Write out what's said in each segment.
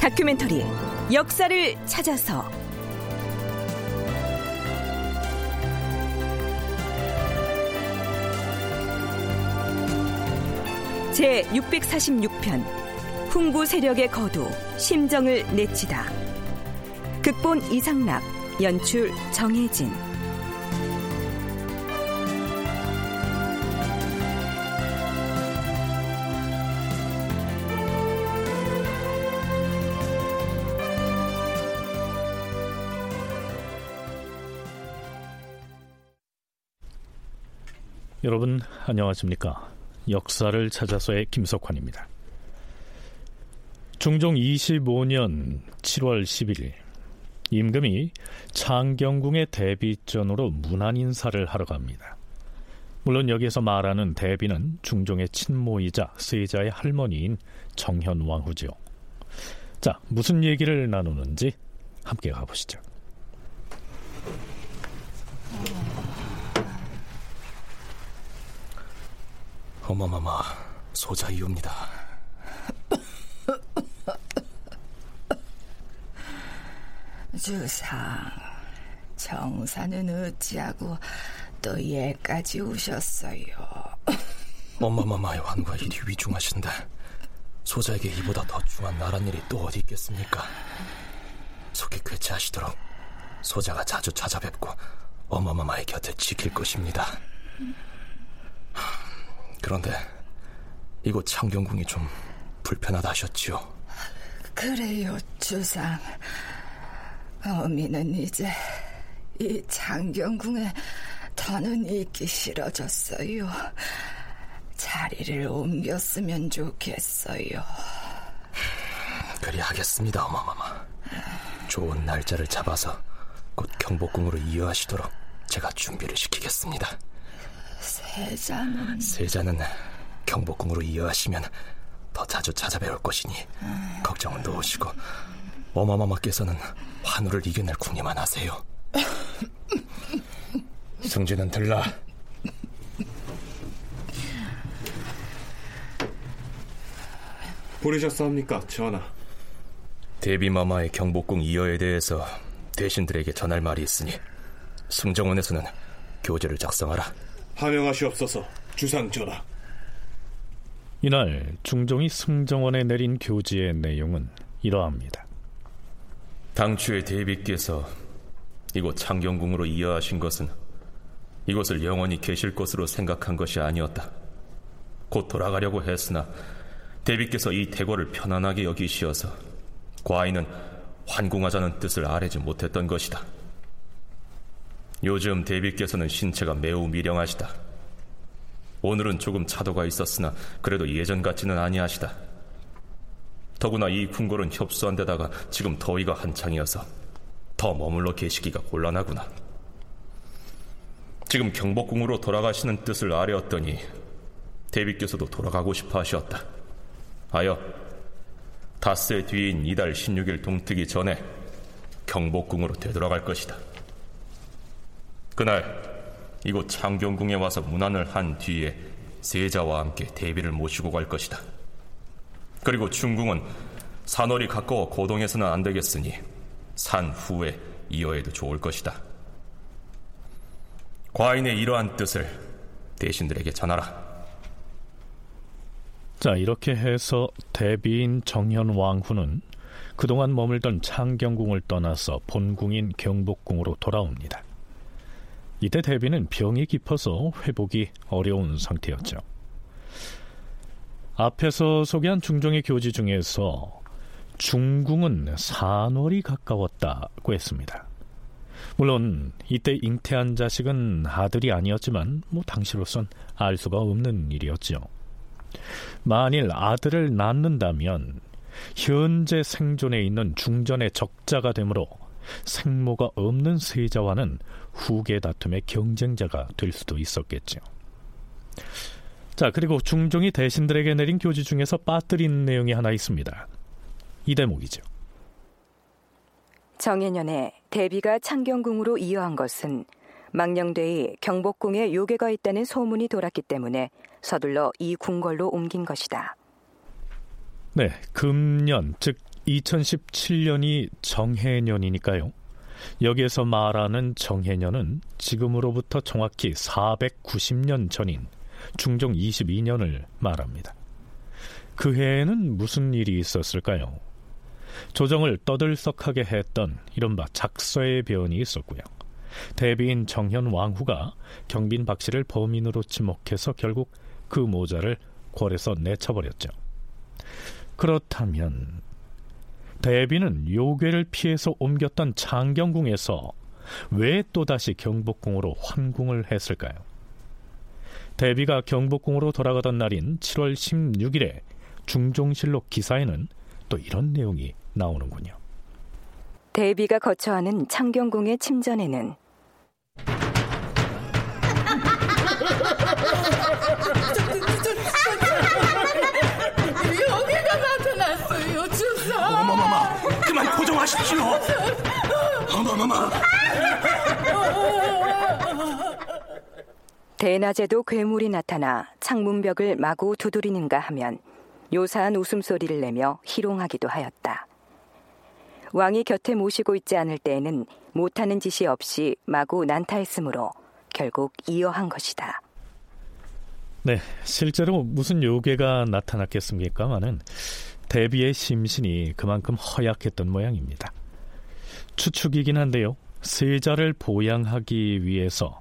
다큐멘터리 역사를 찾아서 제646편 훈구 세력의 거두 심정을 내치다. 극본 이상락, 연출 정혜진. 여러분 안녕하십니까? 역사를 찾아서의 김석환입니다. 중종 25년 7월 11일 임금이 창경궁의 대비전으로 문안 인사를 하러 갑니다. 물론 여기에서 말하는 대비는 중종의 친모이자 세자의 할머니인 정현왕후지요. 자, 무슨 얘기를 나누는지 함께 가보시죠. 어마마마 소자이옵니다. 주상, 정사는 어찌하고 또 예까지 오셨어요? 어마마마의 환과 일이 위중하신데 소자에게 이보다 더 중한 나랏일이 또 어디 있겠습니까? 속이 괴치하시도록 소자가 자주 찾아뵙고 어마마마의 곁에 지킬 것입니다. 그런데 이곳 창경궁이 좀 불편하다 하셨지요? 그래요, 주상. 어미는 이제 이 창경궁에 더는 있기 싫어졌어요. 자리를 옮겼으면 좋겠어요. 그리 하겠습니다, 어마마마. 좋은 날짜를 잡아서 곧 경복궁으로 이어하시도록 제가 준비를 시키겠습니다. 세자는 경복궁으로 이어하시면 더 자주 찾아뵈올 것이니 걱정은 놓으시고 어마마마께서는 환우를 이겨낼 궁리만 하세요. 승진은 들라. 부르셨사옵니까, 전하? 대비마마의 경복궁 이어에 대해서 대신들에게 전할 말이 있으니 승정원에서는 교재를 작성하라. 하명하시옵소서, 주상 전하. 이날 중종이 승정원에 내린 교지의 내용은 이러합니다. 당초에 대비께서 이곳 창경궁으로 이어하신 것은 이곳을 영원히 계실 것으로 생각한 것이 아니었다. 곧 돌아가려고 했으나 대비께서 이 대궐을 편안하게 여기시어서 과인은 환궁하자는 뜻을 아뢰지 못했던 것이다. 요즘 대비께서는 신체가 매우 미령하시다. 오늘은 조금 차도가 있었으나 그래도 예전 같지는 아니하시다. 더구나 이 궁궐은 협소한 데다가 지금 더위가 한창이어서 더 머물러 계시기가 곤란하구나. 지금 경복궁으로 돌아가시는 뜻을 아뢰었더니 대비께서도 돌아가고 싶어 하셨다. 하여 닷새 뒤인 이달 16일 동트기 전에 경복궁으로 되돌아갈 것이다. 그날 이곳 창경궁에 와서 문안을 한 뒤에 세자와 함께 대비를 모시고 갈 것이다. 그리고 중궁은 산월이 가까워 고동해서는 안 되겠으니 산 후에 이어해도 좋을 것이다. 과인의 이러한 뜻을 대신들에게 전하라. 자, 이렇게 해서 대비인 정현왕후는 그동안 머물던 창경궁을 떠나서 본궁인 경복궁으로 돌아옵니다. 이때 대비는 병이 깊어서 회복이 어려운 상태였죠. 앞에서 소개한 중종의 교지 중에서 중궁은 산월이 가까웠다고 했습니다. 물론 이때 잉태한 자식은 아들이 아니었지만 뭐 당시로선 알 수가 없는 일이었죠. 만일 아들을 낳는다면 현재 생존에 있는 중전의 적자가 되므로 생모가 없는 세자와는 후계 다툼의 경쟁자가 될 수도 있었겠죠. 자, 그리고 중종이 대신들에게 내린 교지 중에서 빠뜨린 내용이 하나 있습니다. 이 대목이죠. 정해년에 대비가 창경궁으로 이어한 것은 망령되이 경복궁에 요괴가 있다는 소문이 돌았기 때문에 서둘러 이 궁궐로 옮긴 것이다. 네, 금년, 즉 2017년이 정해년이니까요. 여기에서 말하는 정해년은 지금으로부터 정확히 490년 전인 중종 22년을 말합니다. 그 해에는 무슨 일이 있었을까요? 조정을 떠들썩하게 했던 이른바 작서의 변이 있었고요. 대비인 정현 왕후가 경빈 박씨를 범인으로 지목해서 결국 그 모자를 궐에서 내쳐버렸죠. 그렇다면 대비는 요괴를 피해서 옮겼던 창경궁에서 왜 또다시 경복궁으로 환궁을 했을까요? 대비가 경복궁으로 돌아가던 날인 7월 16일에 중종실록 기사에는 또 이런 내용이 나오는군요. 대비가 거처하는 창경궁의 침전에는 여기가 나타났어요, 주사. 어머머머, 그만 고정하십시오. 어머머머. 대낮에도 괴물이 나타나 창문벽을 마구 두드리는가 하면 요사한 웃음소리를 내며 희롱하기도 하였다. 왕이 곁에 모시고 있지 않을 때에는 못하는 짓이 없이 마구 난타했으므로 결국 이어한 것이다. 네, 실제로 무슨 요괴가 나타났겠습니까마는 대비의 심신이 그만큼 허약했던 모양입니다. 추측이긴 한데요, 세자를 보양하기 위해서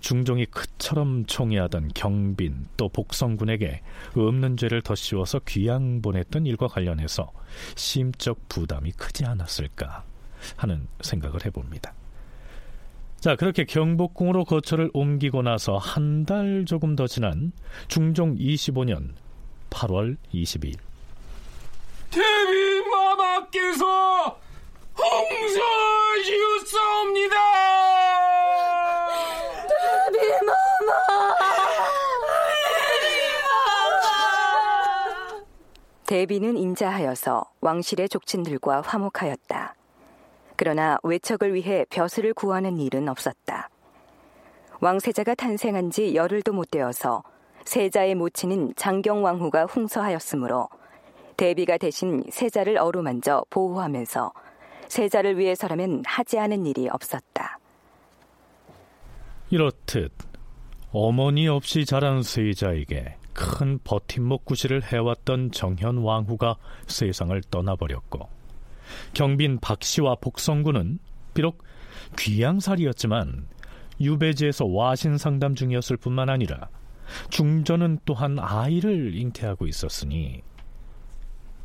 중종이 그처럼 총애하던 경빈 또 복성군에게 없는 죄를 더 씌워서 귀양 보냈던 일과 관련해서 심적 부담이 크지 않았을까 하는 생각을 해봅니다. 자, 그렇게 경복궁으로 거처를 옮기고 나서 한 달 조금 더 지난 중종 25년 8월 22일 대비마마께서 홍사지었사옵니다. 대비는 인자하여서 왕실의 족친들과 화목하였다. 그러나 외척을 위해 벼슬을 구하는 일은 없었다. 왕세자가 탄생한 지 열흘도 못 되어서 세자의 모친인 장경왕후가 홍서하였으므로 대비가 대신 세자를 어루만져 보호하면서 세자를 위해서라면 하지 않은 일이 없었다. 이렇듯 어머니 없이 자란 세자에게 큰 버팀목 구실을 해왔던 정현 왕후가 세상을 떠나버렸고, 경빈 박씨와 복성군은 비록 귀양살이였지만 유배지에서 와신상담 중이었을 뿐만 아니라 중전은 또한 아이를 잉태하고 있었으니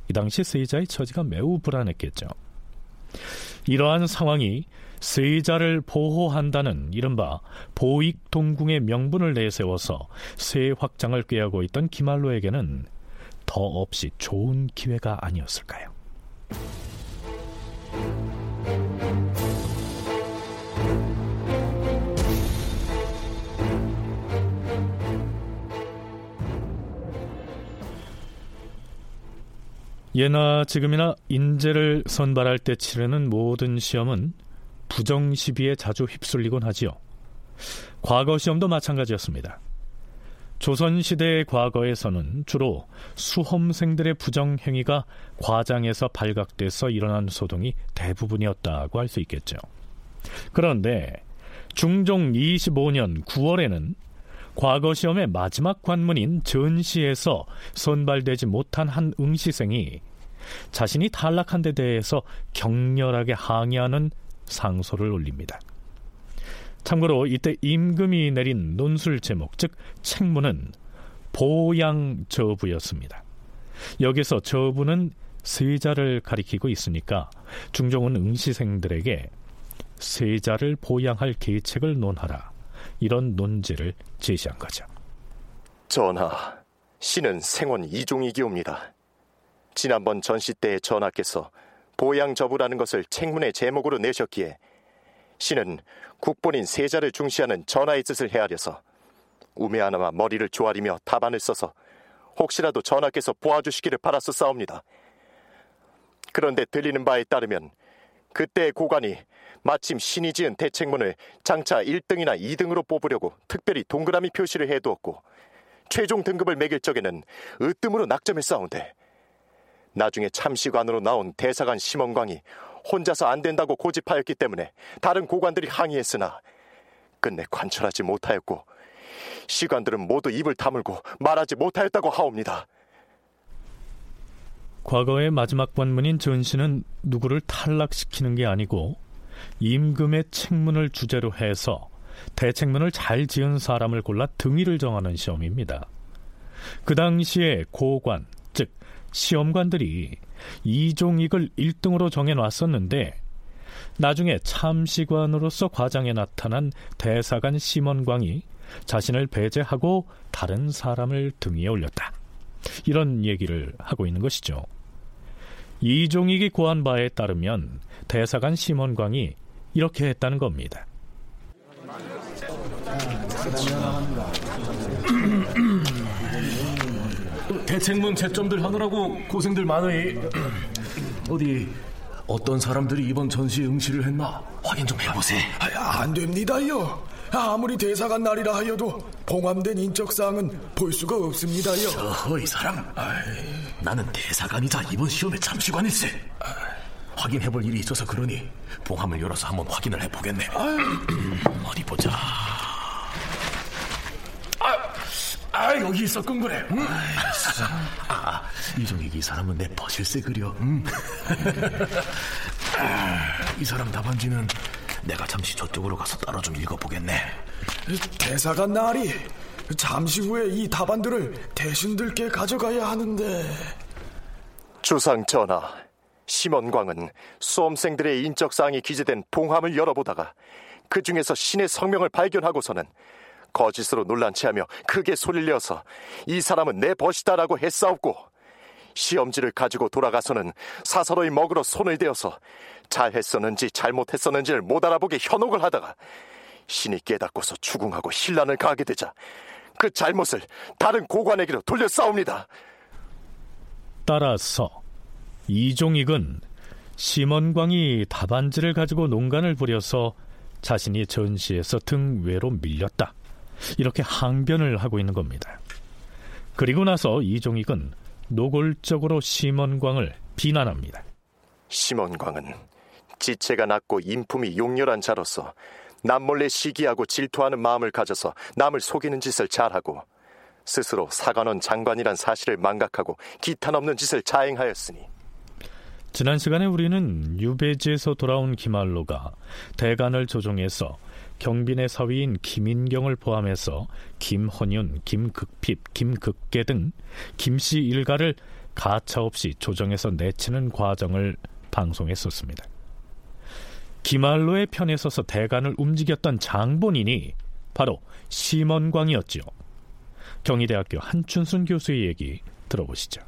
이 당시 세자의 처지가 매우 불안했겠죠. 이러한 상황이 세자를 보호한다는 이른바 보익동궁의 명분을 내세워서 세 확장을 꾀하고 있던 김말로에게는 더없이 좋은 기회가 아니었을까요? 예나 지금이나 인재를 선발할 때 치르는 모든 시험은 부정 시비에 자주 휩쓸리곤 하지요. 과거 시험도 마찬가지였습니다. 조선시대의 과거에서는 주로 수험생들의 부정행위가 과장에서 발각돼서 일어난 소동이 대부분이었다고 할 수 있겠죠. 그런데 중종 25년 9월에는 과거 시험의 마지막 관문인 전시에서 선발되지 못한 한 응시생이 자신이 탈락한 데 대해서 격렬하게 항의하는 상소를 올립니다. 참고로 이때 임금이 내린 논술 제목, 즉 책문은 보양저부였습니다. 여기서 저부는 세자를 가리키고 있으니까 중종은 응시생들에게 세자를 보양할 계책을 논하라, 이런 논제를 제시한 거죠. 전하, 신은 생원 이종익이옵니다. 지난번 전시 때의 전하께서 보양저부라는 것을 책문의 제목으로 내셨기에 신은 국본인 세자를 중시하는 전하의 뜻을 헤아려서 우매하나마 머리를 조아리며 답안을 써서 혹시라도 전하께서 보아주시기를 바라서 싸웁니다. 그런데 들리는 바에 따르면 그때의 고관이 마침 신이 지은 대책문을 장차 1등이나 2등으로 뽑으려고 특별히 동그라미 표시를 해두었고 최종 등급을 매길 적에는 으뜸으로 낙점을 싸운데 나중에 참시관으로 나온 대사관 심원광이 혼자서 안 된다고 고집하였기 때문에 다른 고관들이 항의했으나 끝내 관철하지 못하였고 시관들은 모두 입을 다물고 말하지 못하였다고 하옵니다. 과거의 마지막 관문인 전시는 누구를 탈락시키는 게 아니고 임금의 책문을 주제로 해서 대책문을 잘 지은 사람을 골라 등위를 정하는 시험입니다. 그 당시에 고관, 즉 시험관들이 이종익을 1등으로 정해놨었는데 나중에 참시관으로서 과장에 나타난 대사관 심원광이 자신을 배제하고 다른 사람을 등위에 올렸다. 이런 얘기를 하고 있는 것이죠. 이종익이 고한 바에 따르면 대사관 심원광이 이렇게 했다는 겁니다. 대책문 채점들 하느라고 고생들 많으니 어디 어떤 사람들이 이번 전시에 응시를 했나 확인 좀 해보세요. 안 됩니다요. 아무리 대사관 날이라 하여도 봉함된 인적사항은 볼 수가 없습니다요. 저이 사람, 나는 대사관이자 이번 시험에 참시관일세. 확인해볼 일이 있어서 그러니 봉함을 열어서 한번 확인을 해보겠네. 어디 보자. 여기 있었군 그래. 이종익이 이 사람은 내 버실세 그려. 이 사람 답안지는 내가 잠시 저쪽으로 가서 따라 좀 읽어보겠네. 대사관 날이 잠시 후에 이 답안들을 대신들께 가져가야 하는데. 주상 전하, 심원광은 수험생들의 인적사항이 기재된 봉함을 열어보다가 그 중에서 신의 성명을 발견하고서는 거짓으로 놀란 체하며 크게 소리를 내어서 이 사람은 내 벗이다라고 했사옵고 시험지를 가지고 돌아가서는 사서로의 먹으로 손을 대어서 잘했었는지 잘못했었는지를 못 알아보게 현혹을 하다가 신이 깨닫고서 추궁하고 신란을 가하게 되자 그 잘못을 다른 고관에게로 돌려싸웁니다. 따라서 이종익은 심원광이 답안지를 가지고 농간을 부려서 자신이 전시에서 등외로 밀렸다, 이렇게 항변을 하고 있는 겁니다. 그리고 나서 이종익은 노골적으로 심원광을 비난합니다. 심원광은 지체가 낮고 인품이 용렬한 자로서 남몰래 시기하고 질투하는 마음을 가져서 남을 속이는 짓을 잘하고 스스로 사관원 장관이란 사실을 망각하고 기탄없는 짓을 자행하였으니. 지난 시간에 우리는 유배지에서 돌아온 김말로가 대간을 조종해서 경빈의 사위인 김인경을 포함해서 김헌윤, 김극핍, 김극계 등 김씨 일가를 가차없이 조정해서 내치는 과정을 방송했었습니다. 김말로의 편에 서서 대간을 움직였던 장본인이 바로 심원광이었죠. 경희대학교 한춘순 교수의 얘기 들어보시죠.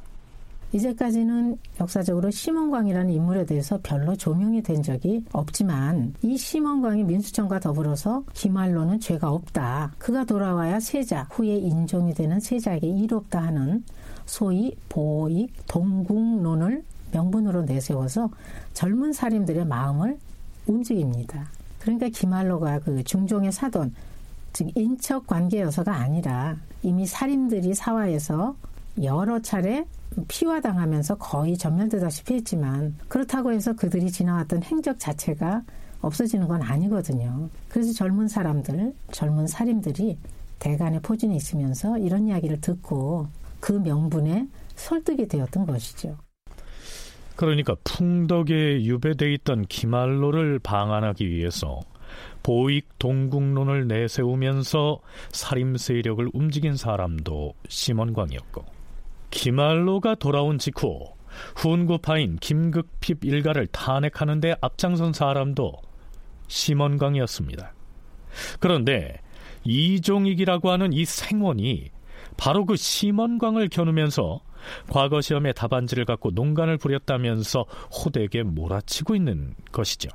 이제까지는 역사적으로 심원광이라는 인물에 대해서 별로 조명이 된 적이 없지만 이 심원광이 민수청과 더불어서 김말로는 죄가 없다, 그가 돌아와야 세자, 후에 인종이 되는 세자에게 이롭다 하는 소위 보익 동국론을 명분으로 내세워서 젊은 사림들의 마음을 움직입니다. 그러니까 김말로가 그 중종의 사돈, 즉 인척 관계여서가 아니라 이미 사림들이 사화에서 여러 차례 피화당하면서 거의 전멸되다시피 했지만 그렇다고 해서 그들이 지나왔던 행적 자체가 없어지는 건 아니거든요. 그래서 젊은 사람들, 젊은 사림들이 대간에 포진해 있으면서 이런 이야기를 듣고 그 명분에 설득이 되었던 것이죠. 그러니까 풍덕에 유배돼 있던 김말로를 방안하기 위해서 보익 동국론을 내세우면서 사림 세력을 움직인 사람도 심원광이었고 김말로가 돌아온 직후 훈구파인 김극핍 일가를 탄핵하는 데 앞장선 사람도 심원광이었습니다. 그런데 이종익이라고 하는 이 생원이 바로 그 심원광을 겨누면서 과거 시험의 답안지를 갖고 농간을 부렸다면서 호되게 몰아치고 있는 것이죠.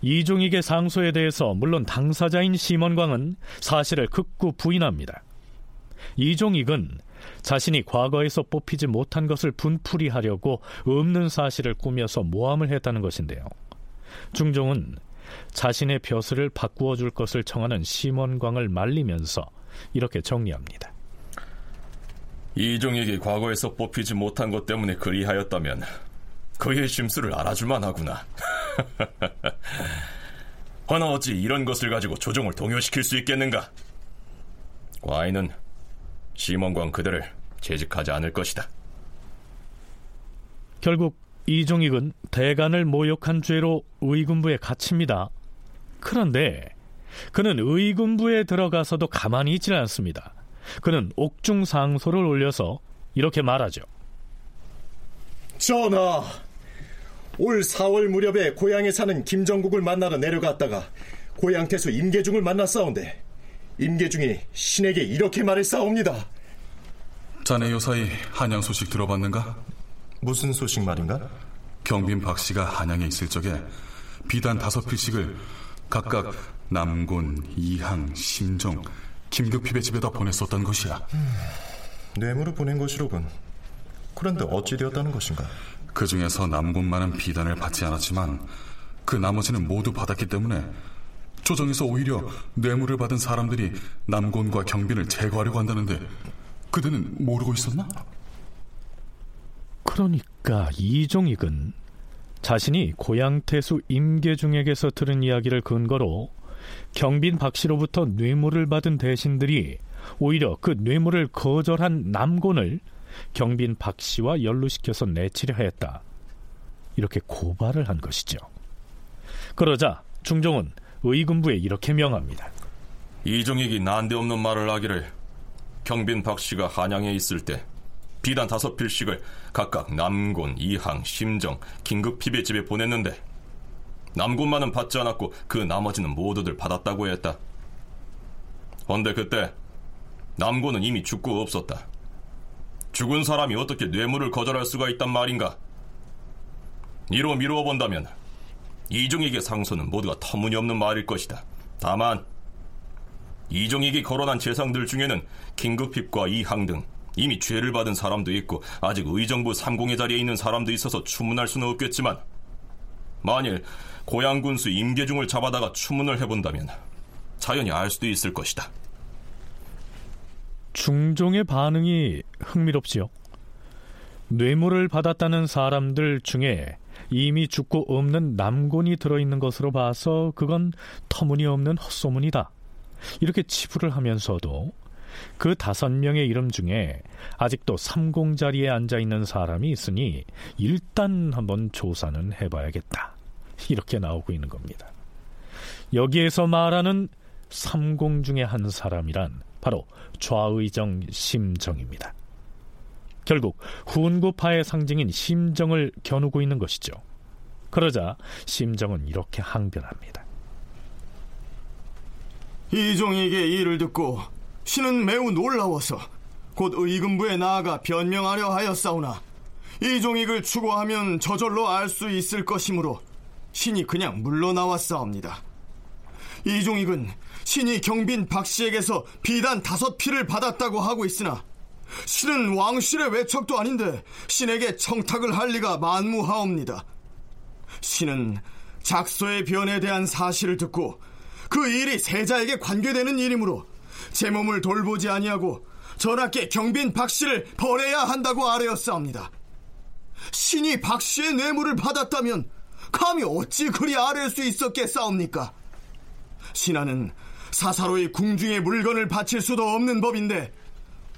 이종익의 상소에 대해서 물론 당사자인 심원광은 사실을 극구 부인합니다. 이종익은 자신이 과거에서 뽑히지 못한 것을 분풀이하려고 없는 사실을 꾸며서 모함을 했다는 것인데요. 중종은 자신의 벼슬을 바꾸어 줄 것을 청하는 심원광을 말리면서 이렇게 정리합니다. 이종익이 과거에서 뽑히지 못한 것 때문에 그리하였다면 그의 심수를 알아줄만 하구나. 허나 어찌 이런 것을 가지고 조정을 동요시킬 수 있겠는가? 과인은 심원광 그대를 재직하지 않을 것이다. 결국 이종익은 대간을 모욕한 죄로 의군부에 갇힙니다. 그런데 그는 의군부에 들어가서도 가만히 있지 않습니다. 그는 옥중상소를 올려서 이렇게 말하죠. 전하, 올 4월 무렵에 고향에 사는 김정국을 만나러 내려갔다가 고향 태수 임계중을 만났사온데 임계중이 신에게 이렇게 말했사옵니다. 자네 요사이 한양 소식 들어봤는가? 무슨 소식 말인가? 경빈 박씨가 한양에 있을 적에 비단 5필씩을 각각 남곤, 이항, 심정, 김극핍의 집에다 보냈었던 것이야. 뇌물로 보낸 것이로군. 그런데 어찌 되었다는 것인가? 그 중에서 남곤만은 비단을 받지 않았지만 그 나머지는 모두 받았기 때문에 조정에서 오히려 뇌물을 받은 사람들이 남곤과 경빈을 제거하려고 한다는데 그대는 모르고 있었나? 그러니까 이종익은 자신이 고향태수 임계중에게서 들은 이야기를 근거로 경빈 박씨로부터 뇌물을 받은 대신들이 오히려 그 뇌물을 거절한 남곤을 경빈 박씨와 연루시켜서 내치려 했다, 이렇게 고발을 한 것이죠. 그러자 중종은 의군부에 이렇게 명합니다. 이종익이 난데없는 말을 하기를 경빈 박씨가 한양에 있을 때 비단 5필씩을 각각 남곤, 이항, 심정, 김극핍의 집에 보냈는데 남곤만은 받지 않았고 그 나머지는 모두들 받았다고 했다. 그런데 그때 남곤은 이미 죽고 없었다. 죽은 사람이 어떻게 뇌물을 거절할 수가 있단 말인가? 이로 미루어 본다면 이종익의 상소는 모두가 터무니없는 말일 것이다. 다만 이종익이 거론한 재상들 중에는 김극핍과 이항 등 이미 죄를 받은 사람도 있고 아직 의정부 삼공의 자리에 있는 사람도 있어서 추문할 수는 없겠지만 만일 고양군수 임계중을 잡아다가 추문을 해본다면 자연히 알 수도 있을 것이다. 중종의 반응이 흥미롭지요. 뇌물을 받았다는 사람들 중에 이미 죽고 없는 남곤이 들어있는 것으로 봐서 그건 터무니없는 헛소문이다, 이렇게 치부를 하면서도 그 5명의 이름 중에 아직도 삼공자리에 앉아있는 사람이 있으니 일단 한번 조사는 해봐야겠다, 이렇게 나오고 있는 겁니다. 여기에서 말하는 삼공 중에 한 사람이란 바로 좌의정 심정입니다. 결국 훈구파의 상징인 심정을 겨누고 있는 것이죠. 그러자 심정은 이렇게 항변합니다. 이종익의 일을 듣고 신은 매우 놀라워서 곧 의금부에 나아가 변명하려 하였사오나 이종익을 추구하면 저절로 알 수 있을 것이므로 신이 그냥 물러나왔사옵니다. 이종익은 신이 경빈 박씨에게서 비단 5필을 받았다고 하고 있으나 신은 왕실의 외척도 아닌데 신에게 청탁을 할 리가 만무하옵니다. 신은 작소의 변에 대한 사실을 듣고 그 일이 세자에게 관계되는 일이므로 제 몸을 돌보지 아니하고 전하께 경빈 박씨를 벌해야 한다고 아뢰었사옵니다. 신이 박씨의 뇌물을 받았다면 감히 어찌 그리 아뢰 수 있었겠사옵니까? 신하는 사사로이 궁중의 물건을 바칠 수도 없는 법인데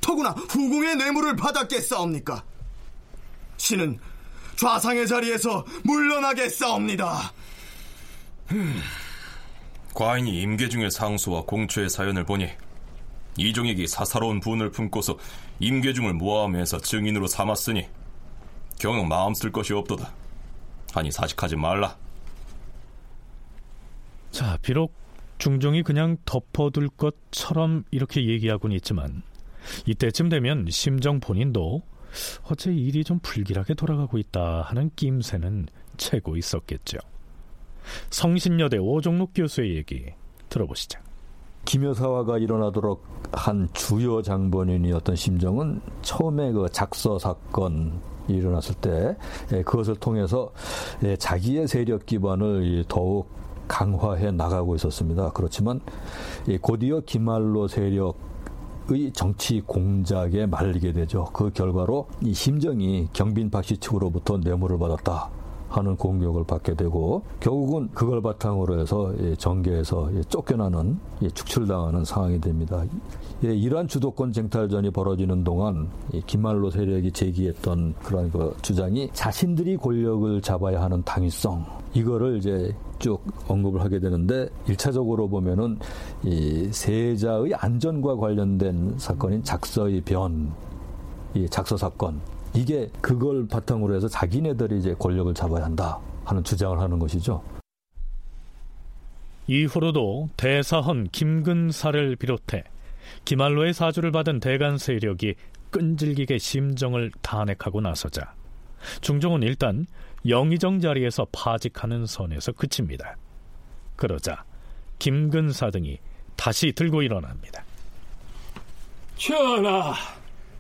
더구나 후궁의 뇌물을 받았겠사옵니까? 신은 좌상의 자리에서 물러나겠사옵니다. 과인이 임계중의 상소와 공초의 사연을 보니 이종익이 사사로운 분을 품고서 임계중을 모함해서 증인으로 삼았으니 경영 마음 쓸 것이 없도다. 아니 사직하지 말라. 자, 비록 중종이 그냥 덮어둘 것처럼 이렇게 얘기하곤 있지만 이때쯤 되면 심정 본인도 어째 일이 좀 불길하게 돌아가고 있다 하는 낌새는 채고 있었겠죠. 성신여대 오종록 교수의 얘기 들어보시죠. 김여사화가 일어나도록 한 주요 장본인이었던 심정은 처음에 그 작서 사건 일어났을 때 그것을 통해서 자기의 세력 기반을 더욱 강화해 나가고 있었습니다. 그렇지만 곧이어 김말로 세력의 정치 공작에 말리게 되죠. 그 결과로 이 심정이 경빈 박씨 측으로부터 뇌물을 받았다 하는 공격을 받게 되고 결국은 그걸 바탕으로 해서 정계에서 쫓겨나는 축출당하는 상황이 됩니다. 이러한 주도권 쟁탈전이 벌어지는 동안 김말로 세력이 제기했던 그런 그 주장이 자신들이 권력을 잡아야 하는 당위성, 이거를 이제 쭉 언급을 하게 되는데 1차적으로 보면은 이 세자의 안전과 관련된 사건인 작서의 변, 이 작서 사건, 이게 그걸 바탕으로 해서 자기네들이 이제 권력을 잡아야 한다 하는 주장을 하는 것이죠. 이후로도 대사헌 김근사를 비롯해 김말로의 사주를 받은 대간 세력이 끈질기게 심정을 탄핵하고 나서자 중종은 일단 영의정 자리에서 파직하는 선에서 그칩니다. 그러자 김근사 등이 다시 들고 일어납니다. 전하,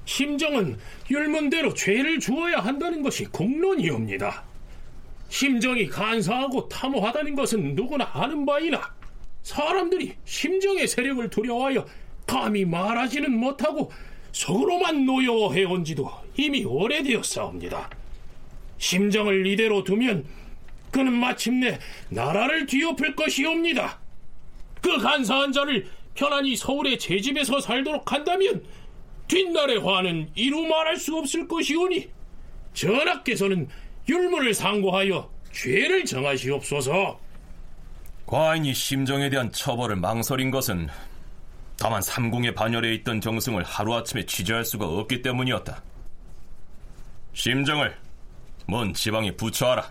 심정은 율문대로 죄를 주어야 한다는 것이 공론이옵니다. 심정이 간사하고 탐호하다는 것은 누구나 아는 바이나 사람들이 심정의 세력을 두려워하여 감히 말하지는 못하고 서로만 노여워해온 지도 이미 오래되었사옵니다. 심정을 이대로 두면 그는 마침내 나라를 뒤엎을 것이옵니다. 그 간사한 자를 편안히 서울의 제 집에서 살도록 한다면 뒷날의 화는 이루 말할 수 없을 것이오니 전하께서는 율무를 상고하여 죄를 정하시옵소서. 과인이 심정에 대한 처벌을 망설인 것은 다만 삼궁의 반열에 있던 정승을 하루아침에 취재할 수가 없기 때문이었다. 심정을 먼 지방에 부처하라.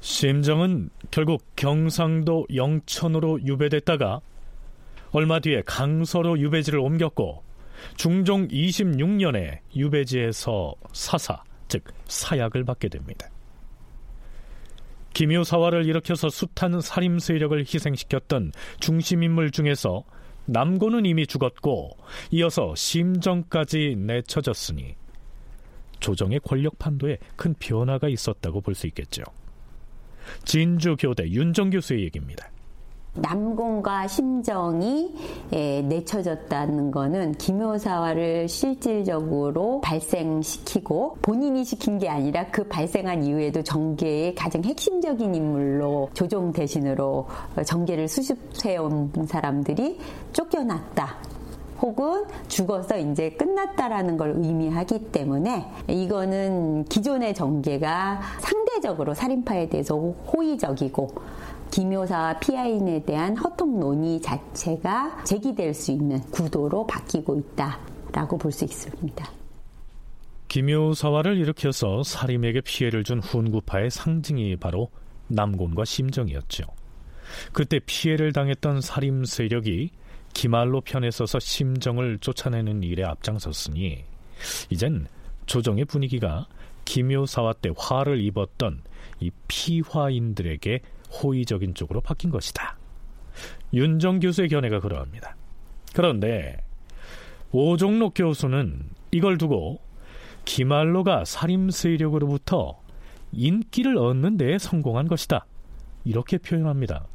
심정은 결국 경상도 영천으로 유배됐다가 얼마 뒤에 강서로 유배지를 옮겼고 중종 26년에 유배지에서 사사, 즉 사약을 받게 됩니다. 김효사화를 일으켜서 숱한 살림 세력을 희생시켰던 중심인물 중에서 남곤은 이미 죽었고 이어서 심정까지 내쳐졌으니 조정의 권력 판도에 큰 변화가 있었다고 볼 수 있겠죠. 진주교대 윤정 교수의 얘기입니다. 남곤과 심정이 내쳐졌다는 것은 김효사화를 실질적으로 발생시키고 본인이 시킨 게 아니라 그 발생한 이후에도 정계의 가장 핵심적인 인물로 조종 대신으로 정계를 수습해온 사람들이 쫓겨났다 혹은 죽어서 이제 끝났다라는 걸 의미하기 때문에 이거는 기존의 정계가 상대적으로 살인파에 대해서 호의적이고 김효사와 피아인에 대한 허통 논의 자체가 제기될 수 있는 구도로 바뀌고 있다라고 볼 수 있습니다. 김효사화를 일으켜서 사림에게 피해를 준 훈구파의 상징이 바로 남곤과 심정이었죠. 그때 피해를 당했던 사림 세력이 기말로 편에 서서 심정을 쫓아내는 일에 앞장섰으니 이젠 조정의 분위기가 김효사화 때 화를 입었던 이 피화인들에게 호의적인 쪽으로 바뀐 것이다. 윤정 교수의 견해가 그러합니다. 그런데 오종록 교수는 이걸 두고 김말로가 살림 세력으로부터 인기를 얻는 데에 성공한 것이다 이렇게 표현합니다.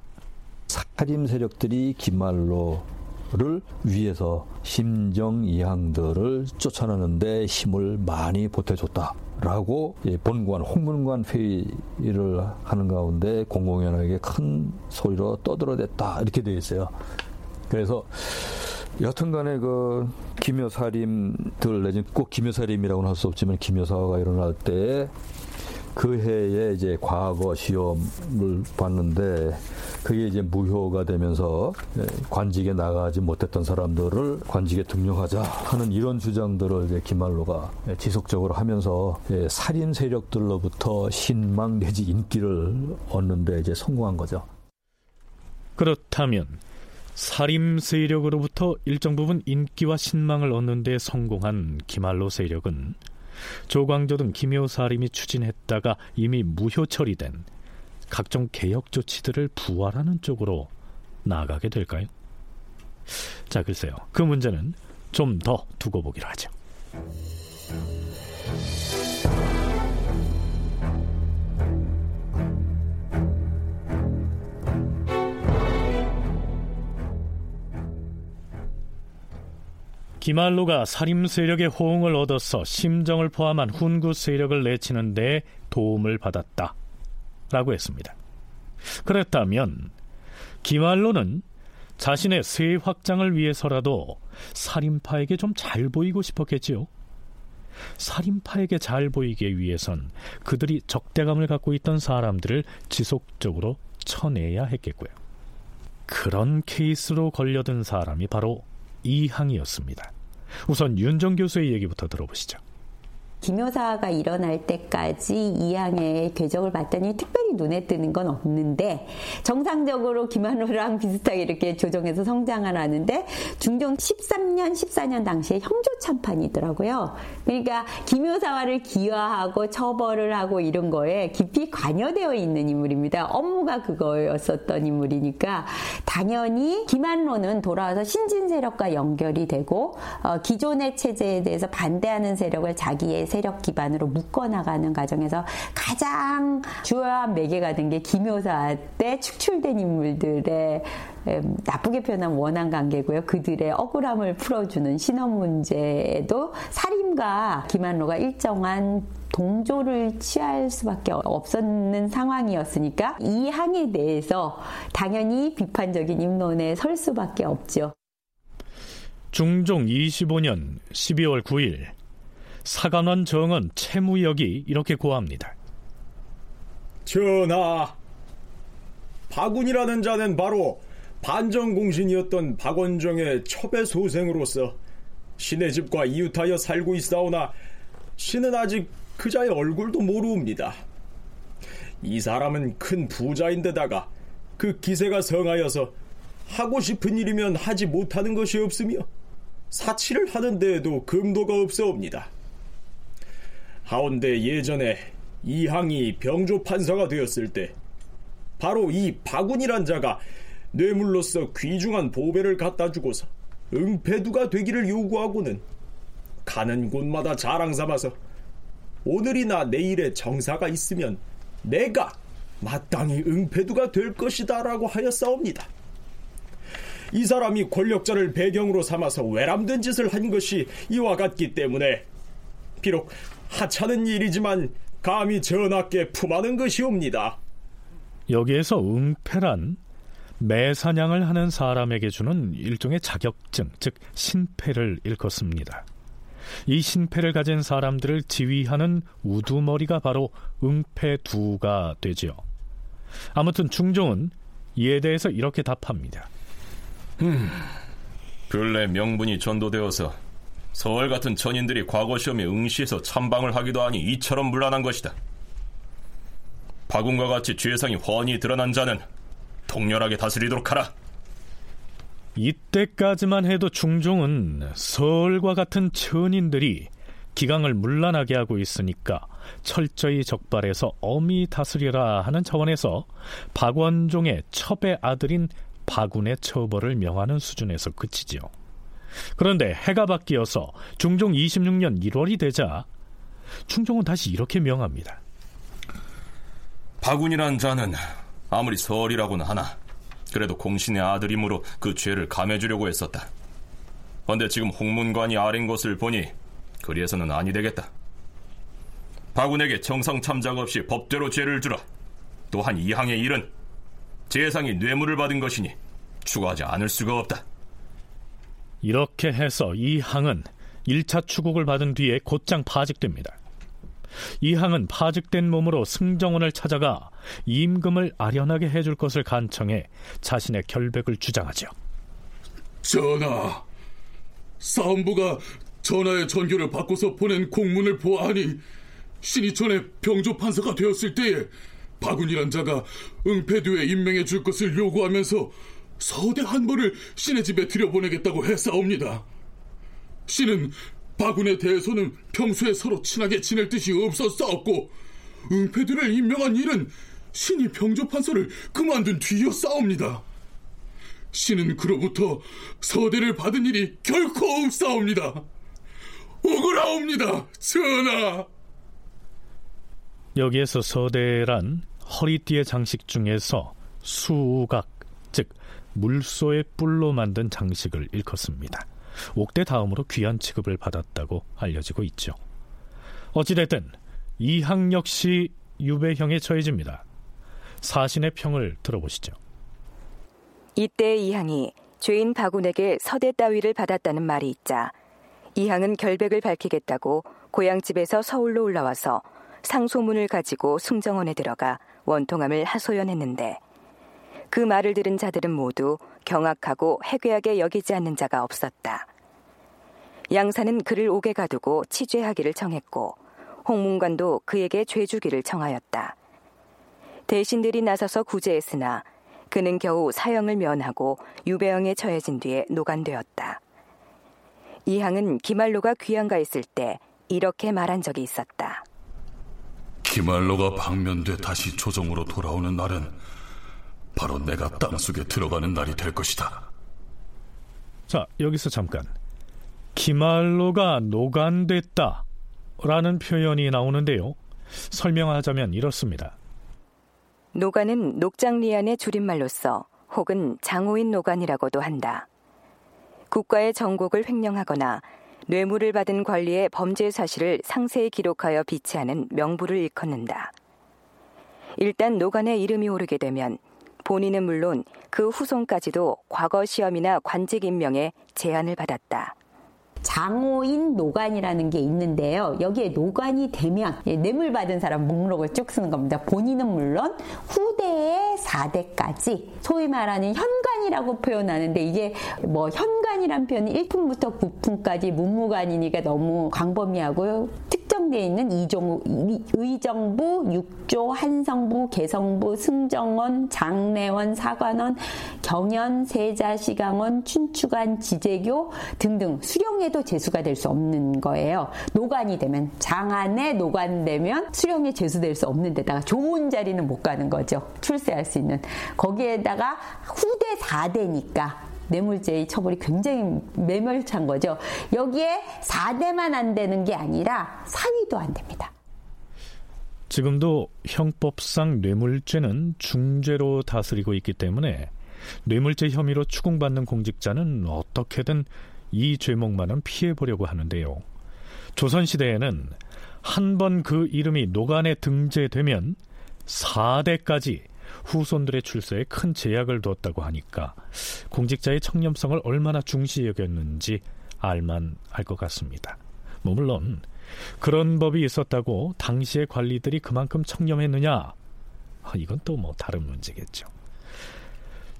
살림 세력들이 김말로를 위해서 심정 이항들을 쫓아내는데 힘을 많이 보태줬다 라고 본관 홍문관 회의를 하는 가운데 공공연하게 큰 소리로 떠들어댔다 이렇게 되어 있어요. 그래서 여튼간에 그 김여사림들 내지는 꼭 김여사림이라고는 할 수 없지만 김여사화가 일어날 때 그 해에 이제 과거 시험을 봤는데 그게 이제 무효가 되면서 관직에 나가지 못했던 사람들을 관직에 등용하자 하는 이런 주장들을 이제 김말로가 지속적으로 하면서 살인 세력들로부터 신망 내지 인기를 얻는 데 이제 성공한 거죠. 그렇다면 살인 세력으로부터 일정 부분 인기와 신망을 얻는 데 성공한 김말로 세력은 조광조 등 김효사림이 추진했다가 이미 무효 처리된 각종 개혁 조치들을 부활하는 쪽으로 나아가게 될까요? 자, 글쎄요. 그 문제는 좀 더 두고 보기로 하죠. 김말로가 살림 세력의 호응을 얻어서 심정을 포함한 훈구 세력을 내치는 데 도움을 받았다 라고 했습니다. 그랬다면 김말로는 자신의 세의 확장을 위해서라도 살림파에게 좀 잘 보이고 싶었겠지요. 살림파에게 잘 보이기 위해선 그들이 적대감을 갖고 있던 사람들을 지속적으로 쳐내야 했겠고요. 그런 케이스로 걸려든 사람이 바로 이항이었습니다. 우선 윤정 교수의 얘기부터 들어보시죠. 김효사가 일어날 때까지 이항의 궤적을 봤더니 특별히 눈에 뜨는 건 없는데 정상적으로 김한호랑 비슷하게 이렇게 조정해서 성장을 하는데 중종 13년, 14년 당시에 형조참판이더라고요. 그러니까 김효사화를 기화하고 처벌을 하고 이런 거에 깊이 관여되어 있는 인물입니다. 업무가 그거였었던 인물이니까 당연히 김한호는 돌아와서 신진 세력과 연결이 되고 기존의 체제에 대해서 반대하는 세력을 자기의 세력 기반으로 묶어나가는 과정에서 가장 주요한 매개가 된 게 김효사 때 축출된 인물들의 나쁘게 표현한 원한 관계고요. 그들의 억울함을 풀어주는 신원 문제에도 살인과 김한로가 일정한 동조를 취할 수밖에 없었는 상황이었으니까 이 항에 대해서 당연히 비판적인 입론에 설 수밖에 없죠. 중종 25년 12월 9일 사관원 정은 채무역이 이렇게 고합니다. 전하, 박운이라는 자는 바로 반정공신이었던 박원정의 첩의 소생으로서 신의 집과 이웃하여 살고 있사오나 신은 아직 그 자의 얼굴도 모르옵니다. 이 사람은 큰 부자인데다가 그 기세가 성하여서 하고 싶은 일이면 하지 못하는 것이 없으며 사치를 하는 데에도 금도가 없사옵니다. 하온데 예전에 이항이 병조판서가 되었을 때 바로 이 박운이란 자가 뇌물로서 귀중한 보배를 갖다 주고서 은폐두가 되기를 요구하고는 가는 곳마다 자랑 삼아서 오늘이나 내일의 정사가 있으면 내가 마땅히 은폐두가 될 것이다 라고 하였사옵니다. 이 사람이 권력자를 배경으로 삼아서 외람된 짓을 한 것이 이와 같기 때문에 비록 하찮은 일이지만 감히 전하께 품하는 것이옵니다. 여기에서 은폐란 매사냥을 하는 사람에게 주는 일종의 자격증, 즉 신패를 일컫습니다. 이 신패를 가진 사람들을 지휘하는 우두머리가 바로 은폐두가 되죠. 아무튼 중종은 이에 대해서 이렇게 답합니다. 근래 명분이 전도되어서 서울 같은 천인들이 과거 시험에 응시해서 찬방을 하기도 하니 이처럼 문란한 것이다. 박운과 같이 죄상이 훤히 드러난 자는 통렬하게 다스리도록 하라. 이때까지만 해도 중종은 서울과 같은 천인들이 기강을 문란하게 하고 있으니까 철저히 적발해서 엄히 다스리라 하는 차원에서 박원종의 첩의 아들인 박운의 처벌을 명하는 수준에서 그치지요. 그런데 해가 바뀌어서 중종 26년 1월이 되자 중종은 다시 이렇게 명합니다. 박운이란 자는 아무리 서얼이라고는 하나 그래도 공신의 아들이므로 그 죄를 감해주려고 했었다. 그런데 지금 홍문관이 아린 것을 보니 그리해서는 아니 되겠다. 박운에게 정상 참작 없이 법대로 죄를 주라. 또한 이항의 일은 재상이 뇌물을 받은 것이니 추구하지 않을 수가 없다. 이렇게 해서 이항은 1차 추국을 받은 뒤에 곧장 파직됩니다. 이항은 파죽된 몸으로 승정원을 찾아가 임금을 아련하게 해줄 것을 간청해 자신의 결백을 주장하죠. 전하, 사헌부가 전하의 전교를 바꿔서 보낸 공문을 보아하니 신이 전에 병조 판사가 되었을 때에 박운이란 자가 응패두에 임명해 줄 것을 요구하면서 서대 한벌을 신의 집에 들여보내겠다고 했사옵니다. 신은 박운에 대해서는 평소에 서로 친하게 지낼 뜻이 없었사옵고 응패두를 임명한 일은 신이 병조판서를 그만둔 뒤였사옵니다. 신은 그로부터 서대를 받은 일이 결코 없사옵니다. 억울하옵니다, 전하. 여기에서 서대란 허리띠의 장식 중에서 수우각, 즉 물소의 뿔로 만든 장식을 일컫습니다. 옥대 다음으로 귀한 취급을 받았다고 알려지고 있죠. 어찌됐든 이항 역시 유배형에 처해집니다. 사신의 평을 들어보시죠. 이때 이항이 죄인 박운에게 서대 따위를 받았다는 말이 있자 이항은 결백을 밝히겠다고 고향집에서 서울로 올라와서 상소문을 가지고 승정원에 들어가 원통함을 하소연했는데 그 말을 들은 자들은 모두 경악하고 해괴하게 여기지 않는 자가 없었다. 양사는 그를 옥에 가두고 치죄하기를 청했고 홍문관도 그에게 죄주기를 청하였다. 대신들이 나서서 구제했으나 그는 겨우 사형을 면하고 유배형에 처해진 뒤에 노간되었다. 이항은 김말로가 귀양가 있을 때 이렇게 말한 적이 있었다. 김말로가 방면돼 다시 조정으로 돌아오는 날은 바로 내가 땅속에 들어가는 날이 될 것이다. 자, 여기서 잠깐. 김말로가 노간됐다라는 표현이 나오는데요. 설명하자면 이렇습니다. 노간은 녹장리안의 줄임말로서 혹은 장호인 노간이라고도 한다. 국가의 정곡을 횡령하거나 뇌물을 받은 관리의 범죄 사실을 상세히 기록하여 비치하는 명부를 일컫는다. 일단 노간의 이름이 오르게 되면 본인은 물론 그 후손까지도 과거 시험이나 관직 임명에 제한을 받았다. 장호인 노간이라는 게 있는데요. 여기에 노간이 되면 뇌물받은 사람 목록을 쭉 쓰는 겁니다. 본인은 물론 후대의 4대까지 소위 말하는 현관이라고 표현하는데 이게 뭐 현관이란 표현이 1품부터 9품까지 문무관이니까 너무 광범위하고요. 특정되어 있는 의정부, 육조, 한성부, 개성부, 승정원, 장례원, 사관원, 경연, 세자, 시강원, 춘추관, 지제교 등등 수령에도 제수가 될 수 없는 거예요. 노관이 되면 장안에 노관되면 수령에 제수될 수 없는 데다가 좋은 자리는 못 가는 거죠. 출세할 수 있는. 거기에다가 후대 4대니까 뇌물죄의 처벌이 굉장히 매몰찬 거죠. 여기에 4대만 안 되는 게 아니라 사위도 안 됩니다. 지금도 형법상 뇌물죄는 중죄로 다스리고 있기 때문에 뇌물죄 혐의로 추궁받는 공직자는 어떻게든 이 죄목만은 피해보려고 하는데요. 조선시대에는 한 번 그 이름이 노간에 등재되면 4대까지 후손들의 출세에 큰 제약을 두었다고 하니까 공직자의 청렴성을 얼마나 중시 여겼는지 알만 할 것 같습니다. 뭐 물론 그런 법이 있었다고 당시의 관리들이 그만큼 청렴했느냐, 이건 또 뭐 다른 문제겠죠.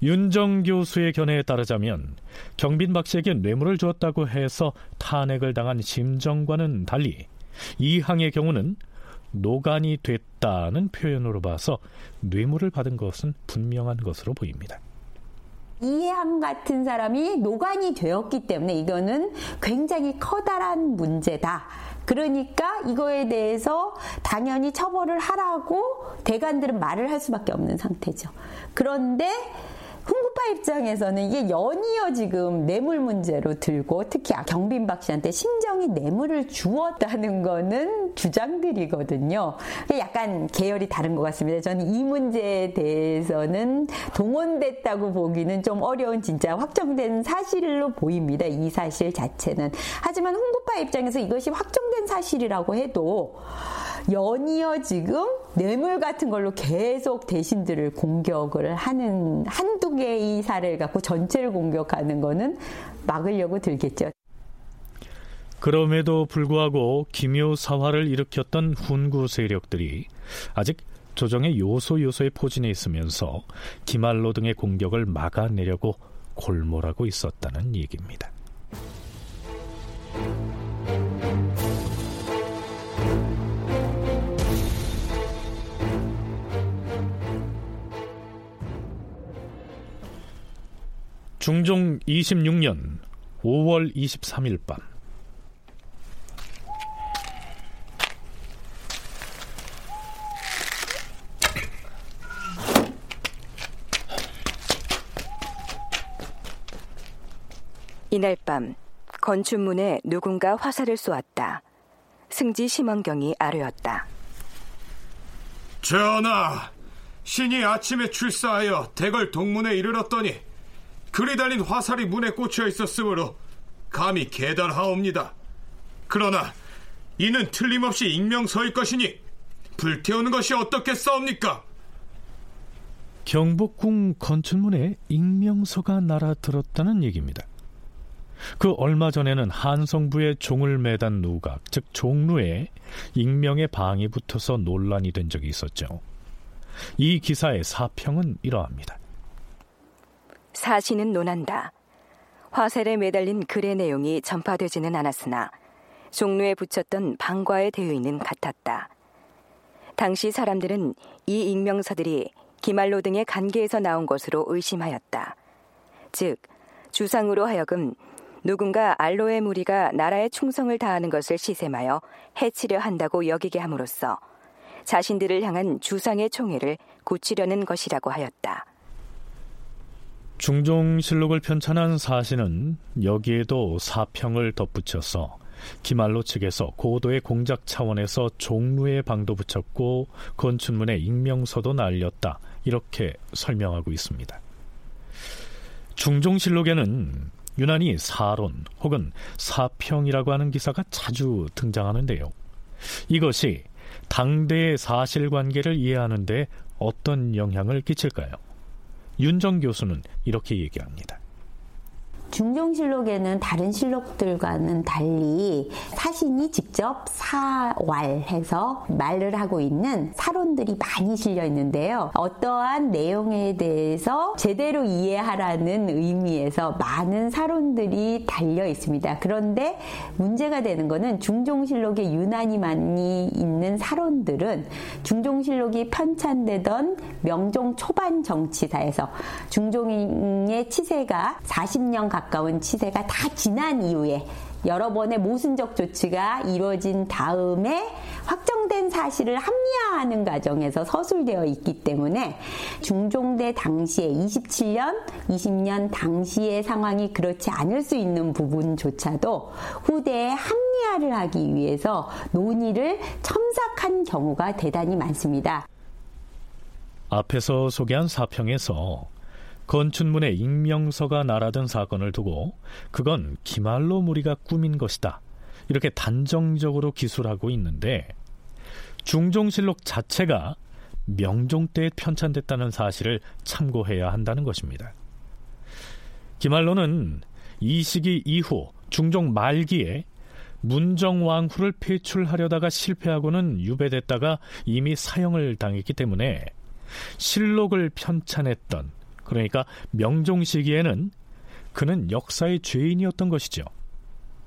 윤정 교수의 견해에 따르자면 경빈 박씨에게 뇌물을 주었다고 해서 탄핵을 당한 심정과는 달리 이항의 경우는 노간이 됐다는 표현으로 봐서 뇌물을 받은 것은 분명한 것으로 보입니다. 이항 같은 사람이 노간이 되었기 때문에 이거는 굉장히 커다란 문제다. 그러니까 이거에 대해서 당연히 처벌을 하라고 대관들은 말을 할 수밖에 없는 상태죠. 그런데 홍구파 입장에서는 이게 연이어 지금 뇌물 문제로 들고 특히 경빈 박 씨한테 심정이 뇌물을 주었다는 거는 주장들이거든요. 약간 계열이 다른 것 같습니다. 저는 이 문제에 대해서는 동원됐다고 보기는 좀 어려운 진짜 확정된 사실로 보입니다. 이 사실 자체는. 하지만 홍구파 입장에서 이것이 확정된 사실이라고 해도 연이어 지금 뇌물 같은 걸로 계속 대신들을 공격을 하는 한두 개의 사례를 갖고 전체를 공격하는 거는 막으려고 들겠죠. 그럼에도 불구하고 기묘사화를 일으켰던 훈구 세력들이 아직 조정의 요소요소에 포진해 있으면서 김말로 등의 공격을 막아내려고 골몰하고 있었다는 얘기입니다. 중종 26년 5월 23일 밤, 이날 밤 건춘문에 누군가 화살을 쏘았다. 승지 심원경이 아뢰었다. 전하, 신이 아침에 출사하여 대궐 동문에 이르렀더니 글이 달린 화살이 문에 꽂혀 있었으므로 감히 계달하옵니다. 그러나 이는 틀림없이 익명서일 것이니 불태우는 것이 어떻겠사옵니까? 경복궁 건춘문에 익명서가 날아들었다는 얘기입니다. 그 얼마 전에는 한성부의 종을 매단 누각, 즉 종루에 익명의 방이 붙어서 논란이 된 적이 있었죠. 이 기사의 사평은 이러합니다. 사신은 논한다. 화살에 매달린 글의 내용이 전파되지는 않았으나 종루에 붙였던 방과의 대의는 같았다. 당시 사람들은 이 익명서들이 김말로 등의 관계에서 나온 것으로 의심하였다. 즉, 주상으로 하여금 누군가 알로의 무리가 나라에 충성을 다하는 것을 시샘하여 해치려 한다고 여기게 함으로써 자신들을 향한 주상의 총애를 고치려는 것이라고 하였다. 중종실록을 편찬한 사신은 여기에도 사평을 덧붙여서 김말로 측에서 고도의 공작 차원에서 종루의 방도 붙였고 건춘문에 익명서도 날렸다, 이렇게 설명하고 있습니다. 중종실록에는 유난히 사론 혹은 사평이라고 하는 기사가 자주 등장하는데요, 이것이 당대의 사실관계를 이해하는 데 어떤 영향을 끼칠까요? 윤정 교수는 이렇게 얘기합니다. 중종실록에는 다른 실록들과는 달리 사신이 직접 사왈해서 말을 하고 있는 사론들이 많이 실려 있는데요, 어떠한 내용에 대해서 제대로 이해하라는 의미에서 많은 사론들이 달려 있습니다. 그런데 문제가 되는 것은 중종실록에 유난히 많이 있는 사론들은 중종실록이 편찬되던 명종 초반 정치사에서 중종의 치세가 40년 가까운 치세가 다 지난 이후에 여러 번의 모순적 조치가 이루어진 다음에 확정된 사실을 합리화하는 과정에서 서술되어 있기 때문에 중종대 당시에 27년, 20년 당시의 상황이 그렇지 않을 수 있는 부분조차도 후대에 합리화를 하기 위해서 논의를 첨삭한 경우가 대단히 많습니다. 앞에서 소개한 사평에서 건춘문에 익명서가 날아든 사건을 두고 그건 김말로 무리가 꾸민 것이다, 이렇게 단정적으로 기술하고 있는데, 중종실록 자체가 명종 때에 편찬됐다는 사실을 참고해야 한다는 것입니다. 김말로는 이 시기 이후 중종 말기에 문정왕후를 폐출하려다가 실패하고는 유배됐다가 이미 사형을 당했기 때문에 실록을 편찬했던, 그러니까 명종 시기에는 그는 역사의 죄인이었던 것이죠.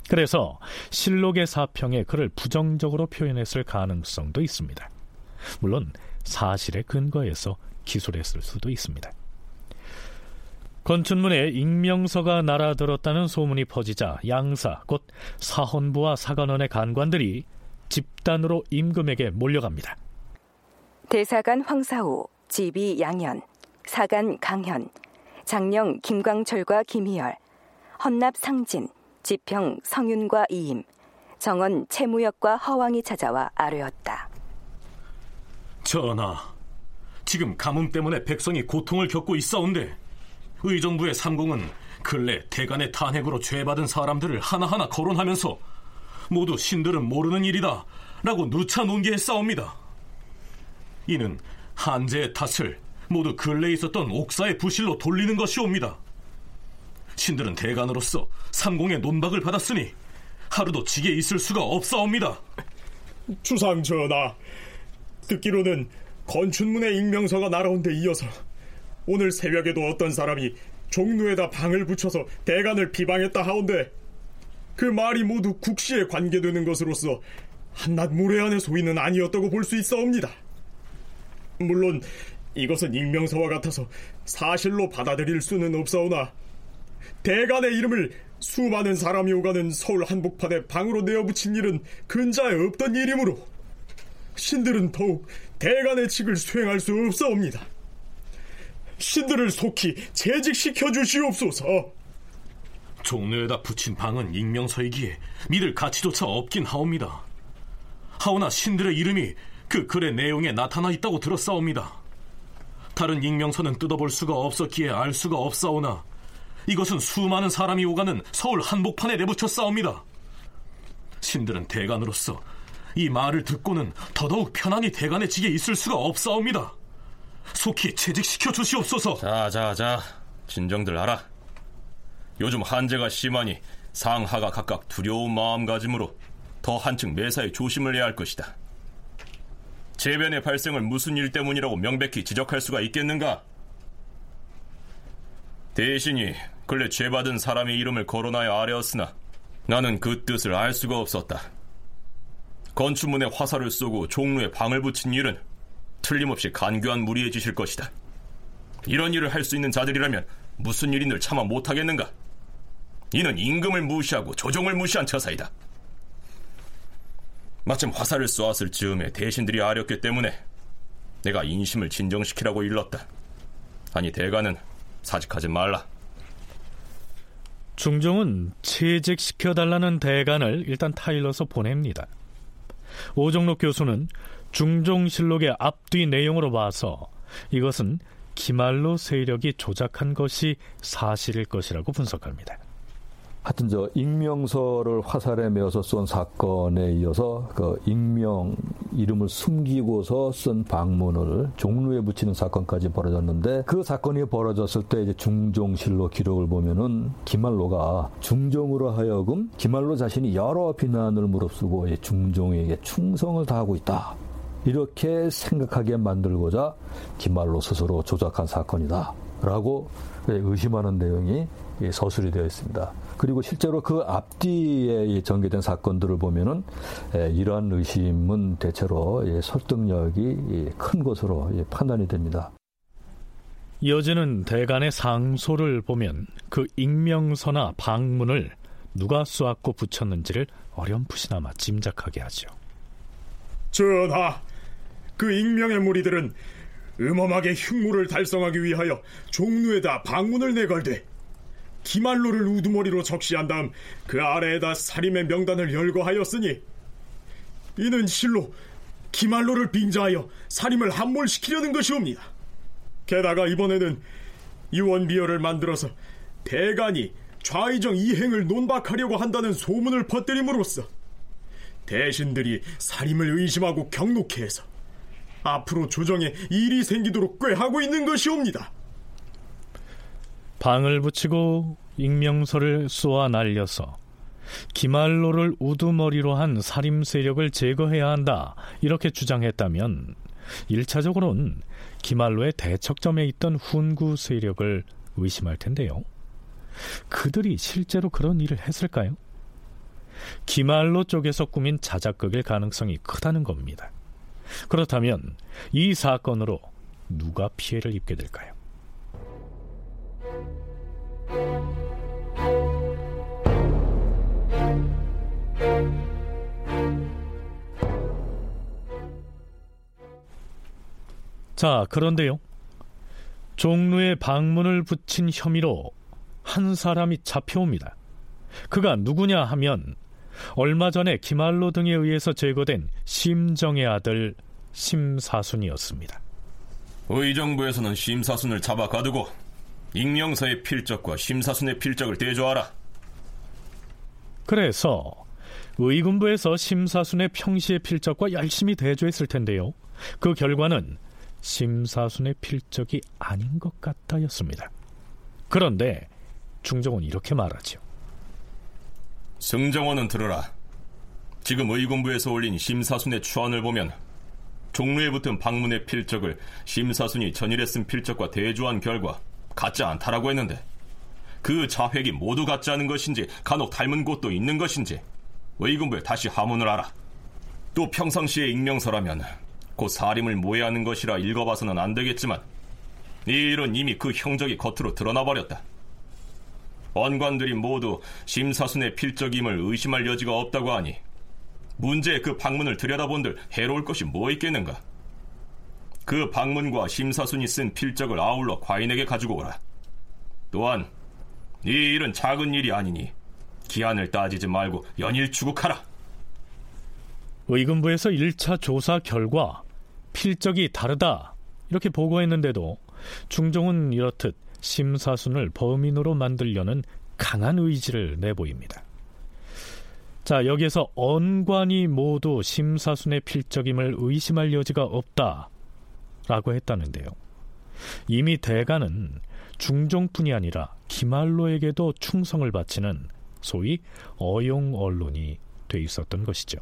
그래서 실록의 사평에 그를 부정적으로 표현했을 가능성도 있습니다. 물론 사실에 근거해서 기술했을 수도 있습니다. 건춘문에 익명서가 날아들었다는 소문이 퍼지자 양사, 곧 사헌부와 사관원의 간관들이 집단으로 임금에게 몰려갑니다. 대사관 황사우, 지비 양현, 사간 강현, 장령 김광철과 김희열, 헌납 상진, 지평 성윤과 이임, 정원 채무역과 허왕이 찾아와 아뢰었다. 전하, 지금 가뭄 때문에 백성이 고통을 겪고 있사온데 의정부의 삼공은 근래 대간의 탄핵으로 죄받은 사람들을 하나하나 거론하면서 모두 신들은 모르는 일이다 라고 누차 논계했사옵니다. 이는 한제의 탓을 모두 근래에 있었던 옥사의 부실로 돌리는 것이옵니다. 신들은 대간으로서 삼공의 논박을 받았으니 하루도 직에 있을 수가 없사옵니다. 주상 전하, 듣기로는 건춘문의 익명서가 날아온 데 이어서 오늘 새벽에도 어떤 사람이 종루에다 방을 붙여서 대간을 비방했다 하온데, 그 말이 모두 국시에 관계되는 것으로서 한낱 모래안의 소인은 아니었다고 볼 수 있사옵니다. 물론 이것은 익명서와 같아서 사실로 받아들일 수는 없사오나, 대간의 이름을 수많은 사람이 오가는 서울 한복판에 방으로 내어붙인 일은 근자에 없던 일이므로 신들은 더욱 대간의 직을 수행할 수 없사옵니다. 신들을 속히 재직시켜 주시옵소서. 종로에다 붙인 방은 익명서이기에 믿을 가치조차 없긴 하옵니다. 하오나 신들의 이름이 그 글의 내용에 나타나 있다고 들었사옵니다. 다른 익명서는 뜯어볼 수가 없었기에 알 수가 없사오나, 이것은 수많은 사람이 오가는 서울 한복판에 내붙였사옵니다. 신들은 대간으로서 이 말을 듣고는 더더욱 편안히 대간의 직에 있을 수가 없사옵니다. 속히 채직시켜 주시옵소서. 자, 진정들 하라. 요즘 한재가 심하니 상하가 각각 두려운 마음가짐으로 더 한층 매사에 조심을 해야 할 것이다. 재변의 발생을 무슨 일 때문이라고 명백히 지적할 수가 있겠는가? 대신이 근래 죄받은 사람의 이름을 거론하여 아뢰었으나 나는 그 뜻을 알 수가 없었다. 건춘문에 화살을 쏘고 종로에 방을 붙인 일은 틀림없이 간교한 무리의 짓일 것이다. 이런 일을 할 수 있는 자들이라면 무슨 일인들 차마 못하겠는가? 이는 임금을 무시하고 조정을 무시한 처사이다. 마침 화살을 쏘았을 즈음에 대신들이 아렸기 때문에 내가 인심을 진정시키라고 일렀다. 아니, 대간은 사직하지 말라. 중종은 채직시켜달라는 대간을 일단 타일러서 보냅니다. 오종록 교수는 중종실록의 앞뒤 내용으로 봐서 이것은 김말로 세력이 조작한 것이 사실일 것이라고 분석합니다. 하여튼 저 익명서를 화살에 메어서 쏜 사건에 이어서 그 익명 이름을 숨기고서 쓴 방문을 종루에 붙이는 사건까지 벌어졌는데, 그 사건이 벌어졌을 때 이제 중종실록 기록을 보면은 김말로가 중종으로 하여금 김말로 자신이 여러 비난을 무릅쓰고 중종에게 충성을 다하고 있다, 이렇게 생각하게 만들고자 김말로 스스로 조작한 사건이다 라고 의심하는 내용이 서술이 되어 있습니다. 그리고 실제로 그 앞뒤에 전개된 사건들을 보면은 이러한 의심은 대체로 설득력이 큰 것으로 판단이 됩니다. 이어지는 대간의 상소를 보면 그 익명서나 방문을 누가 쏘았고 붙였는지를 어렴풋이나마 짐작하게 하죠. 전하, 그 익명의 무리들은 음험하게 흉물을 달성하기 위하여 종루에다 방문을 내걸되 김말로를 우두머리로 적시한 다음 그 아래에다 살인의 명단을 열거하였으니, 이는 실로 김말로를 빙자하여 살인을 함몰시키려는 것이옵니다. 게다가 이번에는 유언비어를 만들어서 대간이 좌의정 이행을 논박하려고 한다는 소문을 퍼뜨림으로써 대신들이 살인을 의심하고 경록해 해서 앞으로 조정에 일이 생기도록 꾀하고 있는 것이옵니다. 방을 붙이고 익명서를 쏘아 날려서 김말로를 우두머리로 한 살림 세력을 제거해야 한다, 이렇게 주장했다면 1차적으로는 김말로의 대척점에 있던 훈구 세력을 의심할 텐데요. 그들이 실제로 그런 일을 했을까요? 김말로 쪽에서 꾸민 자작극일 가능성이 크다는 겁니다. 그렇다면 이 사건으로 누가 피해를 입게 될까요? 자, 그런데요, 종루에 방문을 붙인 혐의로 한 사람이 잡혀옵니다. 그가 누구냐 하면 얼마 전에 김말로 등에 의해서 제거된 심정의 아들 심사순이었습니다. 의정부에서는 심사순을 잡아 가두고 익명서의 필적과 심사순의 필적을 대조하라. 그래서 의군부에서 심사순의 평시의 필적과 열심히 대조했을 텐데요, 그 결과는 심사순의 필적이 아닌 것 같다였습니다. 그런데 중종은 이렇게 말하죠. 승정원은 들어라. 지금 의군부에서 올린 심사순의 추안을 보면 종루에 붙은 박문의 필적을 심사순이 전일에 쓴 필적과 대조한 결과 같지 않다라고 했는데, 그 자획이 모두 같지 않은 것인지 간혹 닮은 곳도 있는 것인지 의군부에 다시 하문을 하라. 또 평상시에 익명서라면 곧 사림을 모해하는 것이라 읽어봐서는 안 되겠지만 이 일은 이미 그 형적이 겉으로 드러나버렸다. 언관들이 모두 심사순의 필적임을 의심할 여지가 없다고 하니 문제의 그 방문을 들여다본들 해로울 것이 뭐 있겠는가. 그 방문과 심사순이 쓴 필적을 아울러 과인에게 가지고 오라. 또한 이 일은 작은 일이 아니니 기한을 따지지 말고 연일 추국하라. 의금부에서 1차 조사 결과 필적이 다르다 이렇게 보고했는데도 중종은 이렇듯 심사순을 범인으로 만들려는 강한 의지를 내보입니다. 자, 여기에서 언관이 모두 심사순의 필적임을 의심할 여지가 없다라고 했다는데요. 이미 대간은 중종뿐이 아니라 김말로에게도 충성을 바치는 소위 어용 언론이 돼 있었던 것이죠.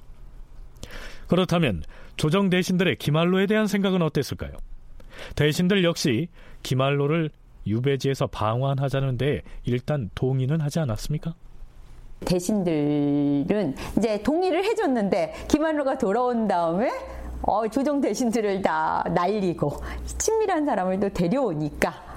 그렇다면 조정 대신들의 김말로에 대한 생각은 어땠을까요? 대신들 역시 김말로를 유배지에서 방환하자는 데 일단 동의는 하지 않았습니까? 대신들은 이제 동의를 해줬는데 김한로가 돌아온 다음에 조정 대신들을 다 날리고 친밀한 사람을 또 데려오니까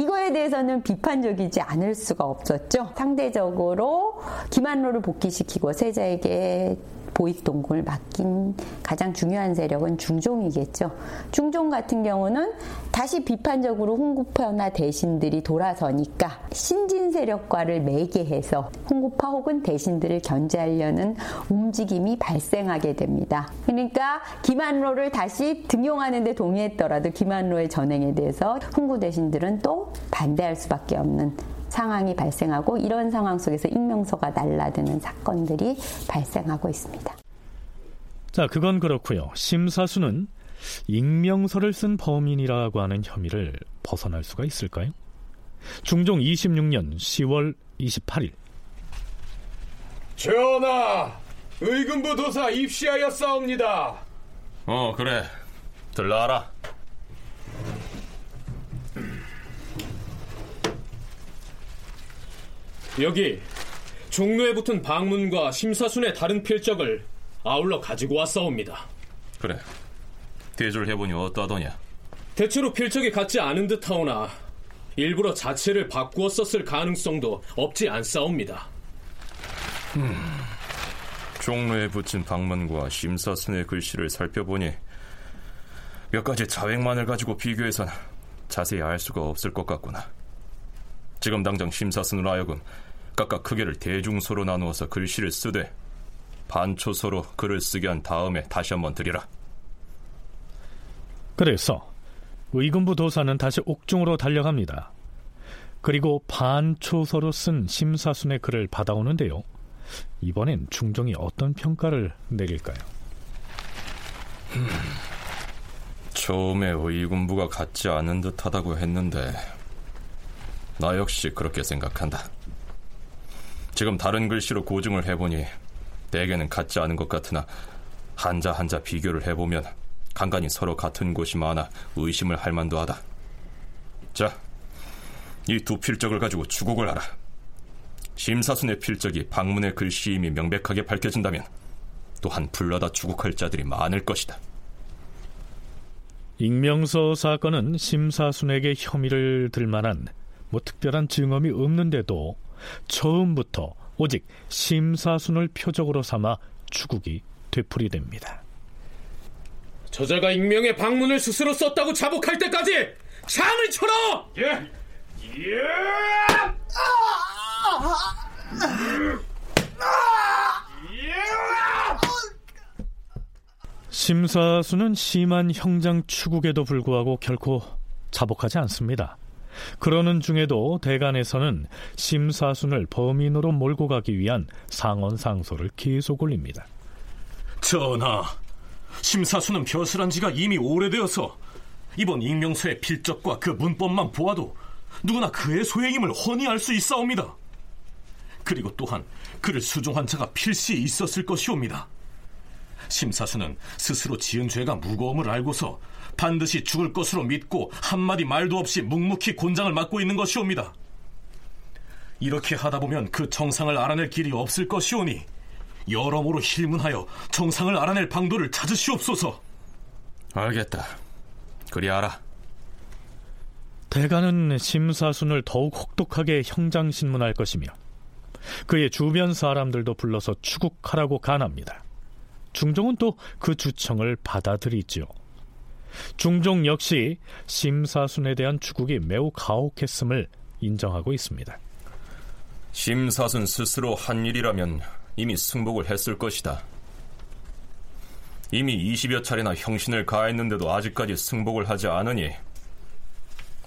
이거에 대해서는 비판적이지 않을 수가 없었죠. 상대적으로 김한로를 복귀시키고 세자에게 보익동궁을 맡긴 가장 중요한 세력은 중종이겠죠. 중종 같은 경우는 다시 비판적으로 홍구파나 대신들이 돌아서니까 신진 세력과를 매개해서 홍구파 혹은 대신들을 견제하려는 움직임이 발생하게 됩니다. 그러니까 김한로를 다시 등용하는 데 동의했더라도 김한로의 전행에 대해서 홍구 대신들은 또 반대할 수밖에 없는 상황이 발생하고, 이런 상황 속에서 익명서가 날라드는 사건들이 발생하고 있습니다. 자, 그건 그렇고요. 심사순은 익명서를 쓴 범인이라고 하는 혐의를 벗어날 수가 있을까요? 중종 26년 10월 28일 전하! 의금부 도사 입시하여 싸웁니다. 그래. 들라하라. 여기 종로에 붙은 방문과 심사순의 다른 필적을 아울러 가지고 왔사옵니다. 그래, 대조를 해보니 어떠하더냐? 대체로 필적이 같지 않은 듯하오나 일부러 자체를 바꾸어 썼을 가능성도 없지 않사옵니다. 종로에 붙인 방문과 심사순의 글씨를 살펴보니 몇 가지 자획만을 가지고 비교해선 자세히 알 수가 없을 것 같구나. 지금 당장 심사순으로 하여금 각각 크기를 대중소로 나누어서 글씨를 쓰되 반초소로 글을 쓰게 한 다음에 다시 한번 드리라. 그래서 의금부 도사는 다시 옥중으로 달려갑니다. 그리고 반초소로 쓴 심사순의 글을 받아오는데요, 이번엔 중종이 어떤 평가를 내릴까요? 처음에 의금부가 같지 않은 듯하다고 했는데 나 역시 그렇게 생각한다. 지금 다른 글씨로 고증을 해보니 대개는 같지 않은 것 같으나 한자 비교를 해보면 간간히 서로 같은 곳이 많아 의심을 할 만도 하다. 자, 이 두 필적을 가지고 추국을 하라. 심사순의 필적이 박문의 글씨임이 명백하게 밝혀진다면 또한 불러다 추국할 자들이 많을 것이다. 익명서 사건은 심사순에게 혐의를 들 만한 특별한 증언이 없는데도 처음부터 오직 심사순을 표적으로 삼아 추국이 되풀이됩니다. 저자가 익명의 방문을 스스로 썼다고 자복할 때까지 잠을 쳐라! 심사순은 심한 형장 추국에도 불구하고 결코 자복하지 않습니다. 그러는 중에도 대간에서는 심사순을 범인으로 몰고 가기 위한 상언상소를 계속 올립니다. 전하, 심사순은 벼슬한 지가 이미 오래되어서 이번 익명서의 필적과 그 문법만 보아도 누구나 그의 소행임을 훤히 알 수 있사옵니다. 그리고 또한 그를 수종한 자가 필시 있었을 것이옵니다. 심사순은 스스로 지은 죄가 무거움을 알고서 반드시 죽을 것으로 믿고 한마디 말도 없이 묵묵히 곤장을 맡고 있는 것이옵니다. 이렇게 하다 보면 그 정상을 알아낼 길이 없을 것이오니 여러모로 힐문하여 정상을 알아낼 방도를 찾으시옵소서. 알겠다. 그리 알아. 대가는 심사순을 더욱 혹독하게 형장신문할 것이며 그의 주변 사람들도 불러서 추국하라고 간합니다. 중종은 또 그 주청을 받아들이지요. 중종 역시 심사순에 대한 추국이 매우 가혹했음을 인정하고 있습니다. 심사순 스스로 한 일이라면 이미 승복을 했을 것이다. 이미 20여 차례나 형신을 가했는데도 아직까지 승복을 하지 않으니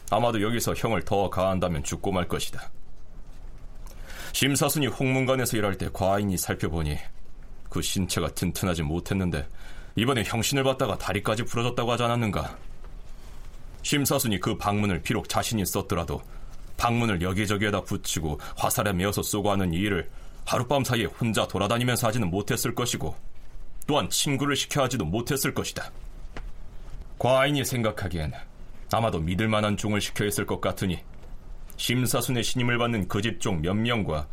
아마도 여기서 형을 더 가한다면 죽고 말 것이다. 심사순이 홍문관에서 일할 때 과인이 살펴보니 그 신체가 튼튼하지 못했는데 이번에 형신을 받다가 다리까지 부러졌다고 하지 않았는가? 심사순이 그 방문을 비록 자신이 썼더라도 방문을 여기저기에다 붙이고 화살에 메어서 쏘고 하는 이 일을 하룻밤 사이에 혼자 돌아다니면서 하지는 못했을 것이고 또한 친구를 시켜 하지도 못했을 것이다. 과인이 생각하기엔 아마도 믿을 만한 종을 시켜 했을 것 같으니 심사순의 신임을 받는 그 집 종 몇 명과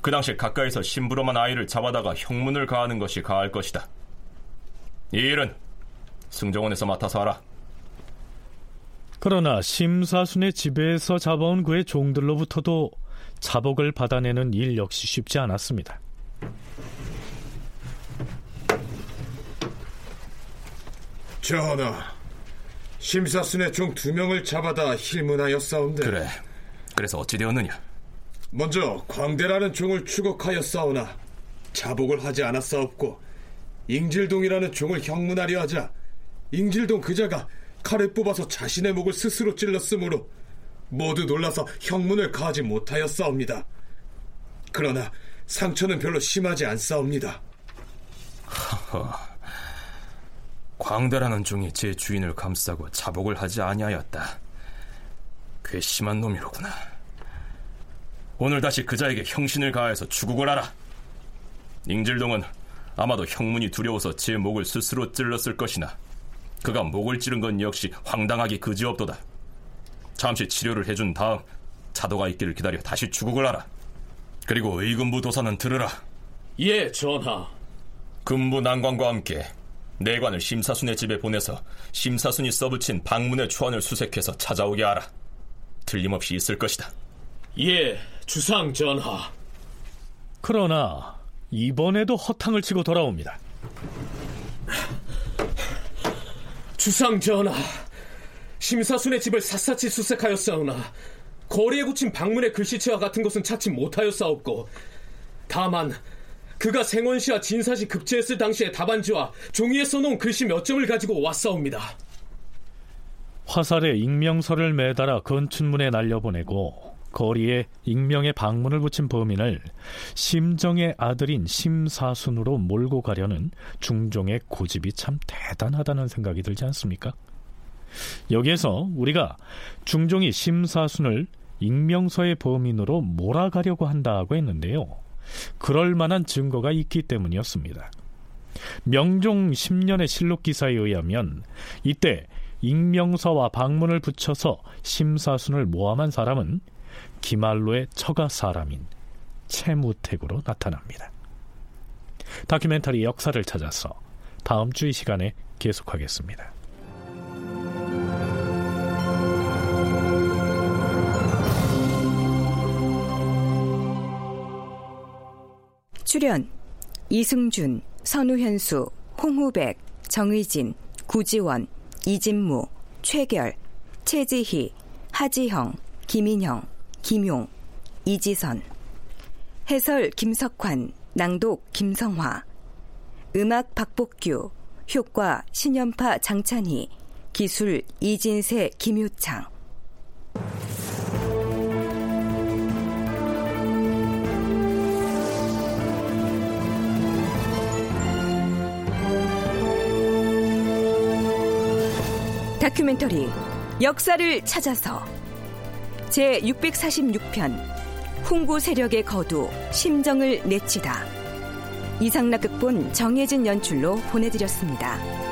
그 당시 가까이서 심부름한 아이를 잡아다가 형문을 가하는 것이 가할 것이다. 이 일은 승정원에서 맡아서 하라. 그러나 심사순의 집에서 잡아온 그의 종들로부터도 자복을 받아내는 일 역시 쉽지 않았습니다. 전하, 심사순의 종 2명을 잡아다 힐문하였사온데. 그래, 그래서 어찌 되었느냐? 먼저 광대라는 종을 추국하였사오나 자복을 하지 않았사옵고 잉질동이라는 종을 형문하려 하자 잉질동 그자가 칼을 뽑아서 자신의 목을 스스로 찔렀으므로 모두 놀라서 형문을 가하지 못하였사옵니다. 그러나 상처는 별로 심하지 않사옵니다. 허허, 광대라는 종이 제 주인을 감싸고 자복을 하지 아니하였다. 꽤 심한 놈이로구나. 오늘 다시 그자에게 형신을 가해서 추국을 하라. 잉질동은 아마도 형문이 두려워서 제 목을 스스로 찔렀을 것이나 그가 목을 찌른 건 역시 황당하기 그지없도다. 잠시 치료를 해준 다음 차도가 있기를 기다려 다시 추국을 하라. 그리고 의금부 도사는 들으라. 예, 전하. 금부 난관과 함께 내관을 심사순의 집에 보내서 심사순이 써붙인 방문의 초안을 수색해서 찾아오게 하라. 틀림없이 있을 것이다. 예, 주상 전하. 그러나 이번에도 허탕을 치고 돌아옵니다. 주상 전하, 심사순의 집을 샅샅이 수색하였사오나 거리에 붙인 방문의 글씨체와 같은 것은 찾지 못하였사옵고 다만 그가 생원시와 진사시 급제했을 당시의 답안지와 종이에 써놓은 글씨 몇 점을 가지고 왔사옵니다. 화살에 익명서를 매달아 건춘문에 날려보내고 거리에 익명의 방문을 붙인 범인을 심정의 아들인 심사순으로 몰고 가려는 중종의 고집이 참 대단하다는 생각이 들지 않습니까? 여기에서 우리가 중종이 심사순을 익명서의 범인으로 몰아가려고 한다고 했는데요, 그럴 만한 증거가 있기 때문이었습니다. 명종 10년의 실록 기사에 의하면 이때 익명서와 방문을 붙여서 심사순을 모함한 사람은 김말로의 처가 사람인 채무택으로 나타납니다. 다큐멘터리 역사를 찾아서 다음 주 이 시간에 계속하겠습니다. 출연 이승준, 선우현수, 홍후백, 정의진, 구지원, 이진무, 최결, 최지희, 하지형, 김인형, 김용, 이지선. 해설 김석환, 낭독 김성화. 음악 박복규, 효과 신연파 장찬희, 기술 이진세 김효창. 다큐멘터리 역사를 찾아서 제 646편 홍보 세력의 거두, 심정을 내치다. 이상락 극본, 정혜진 연출로 보내드렸습니다.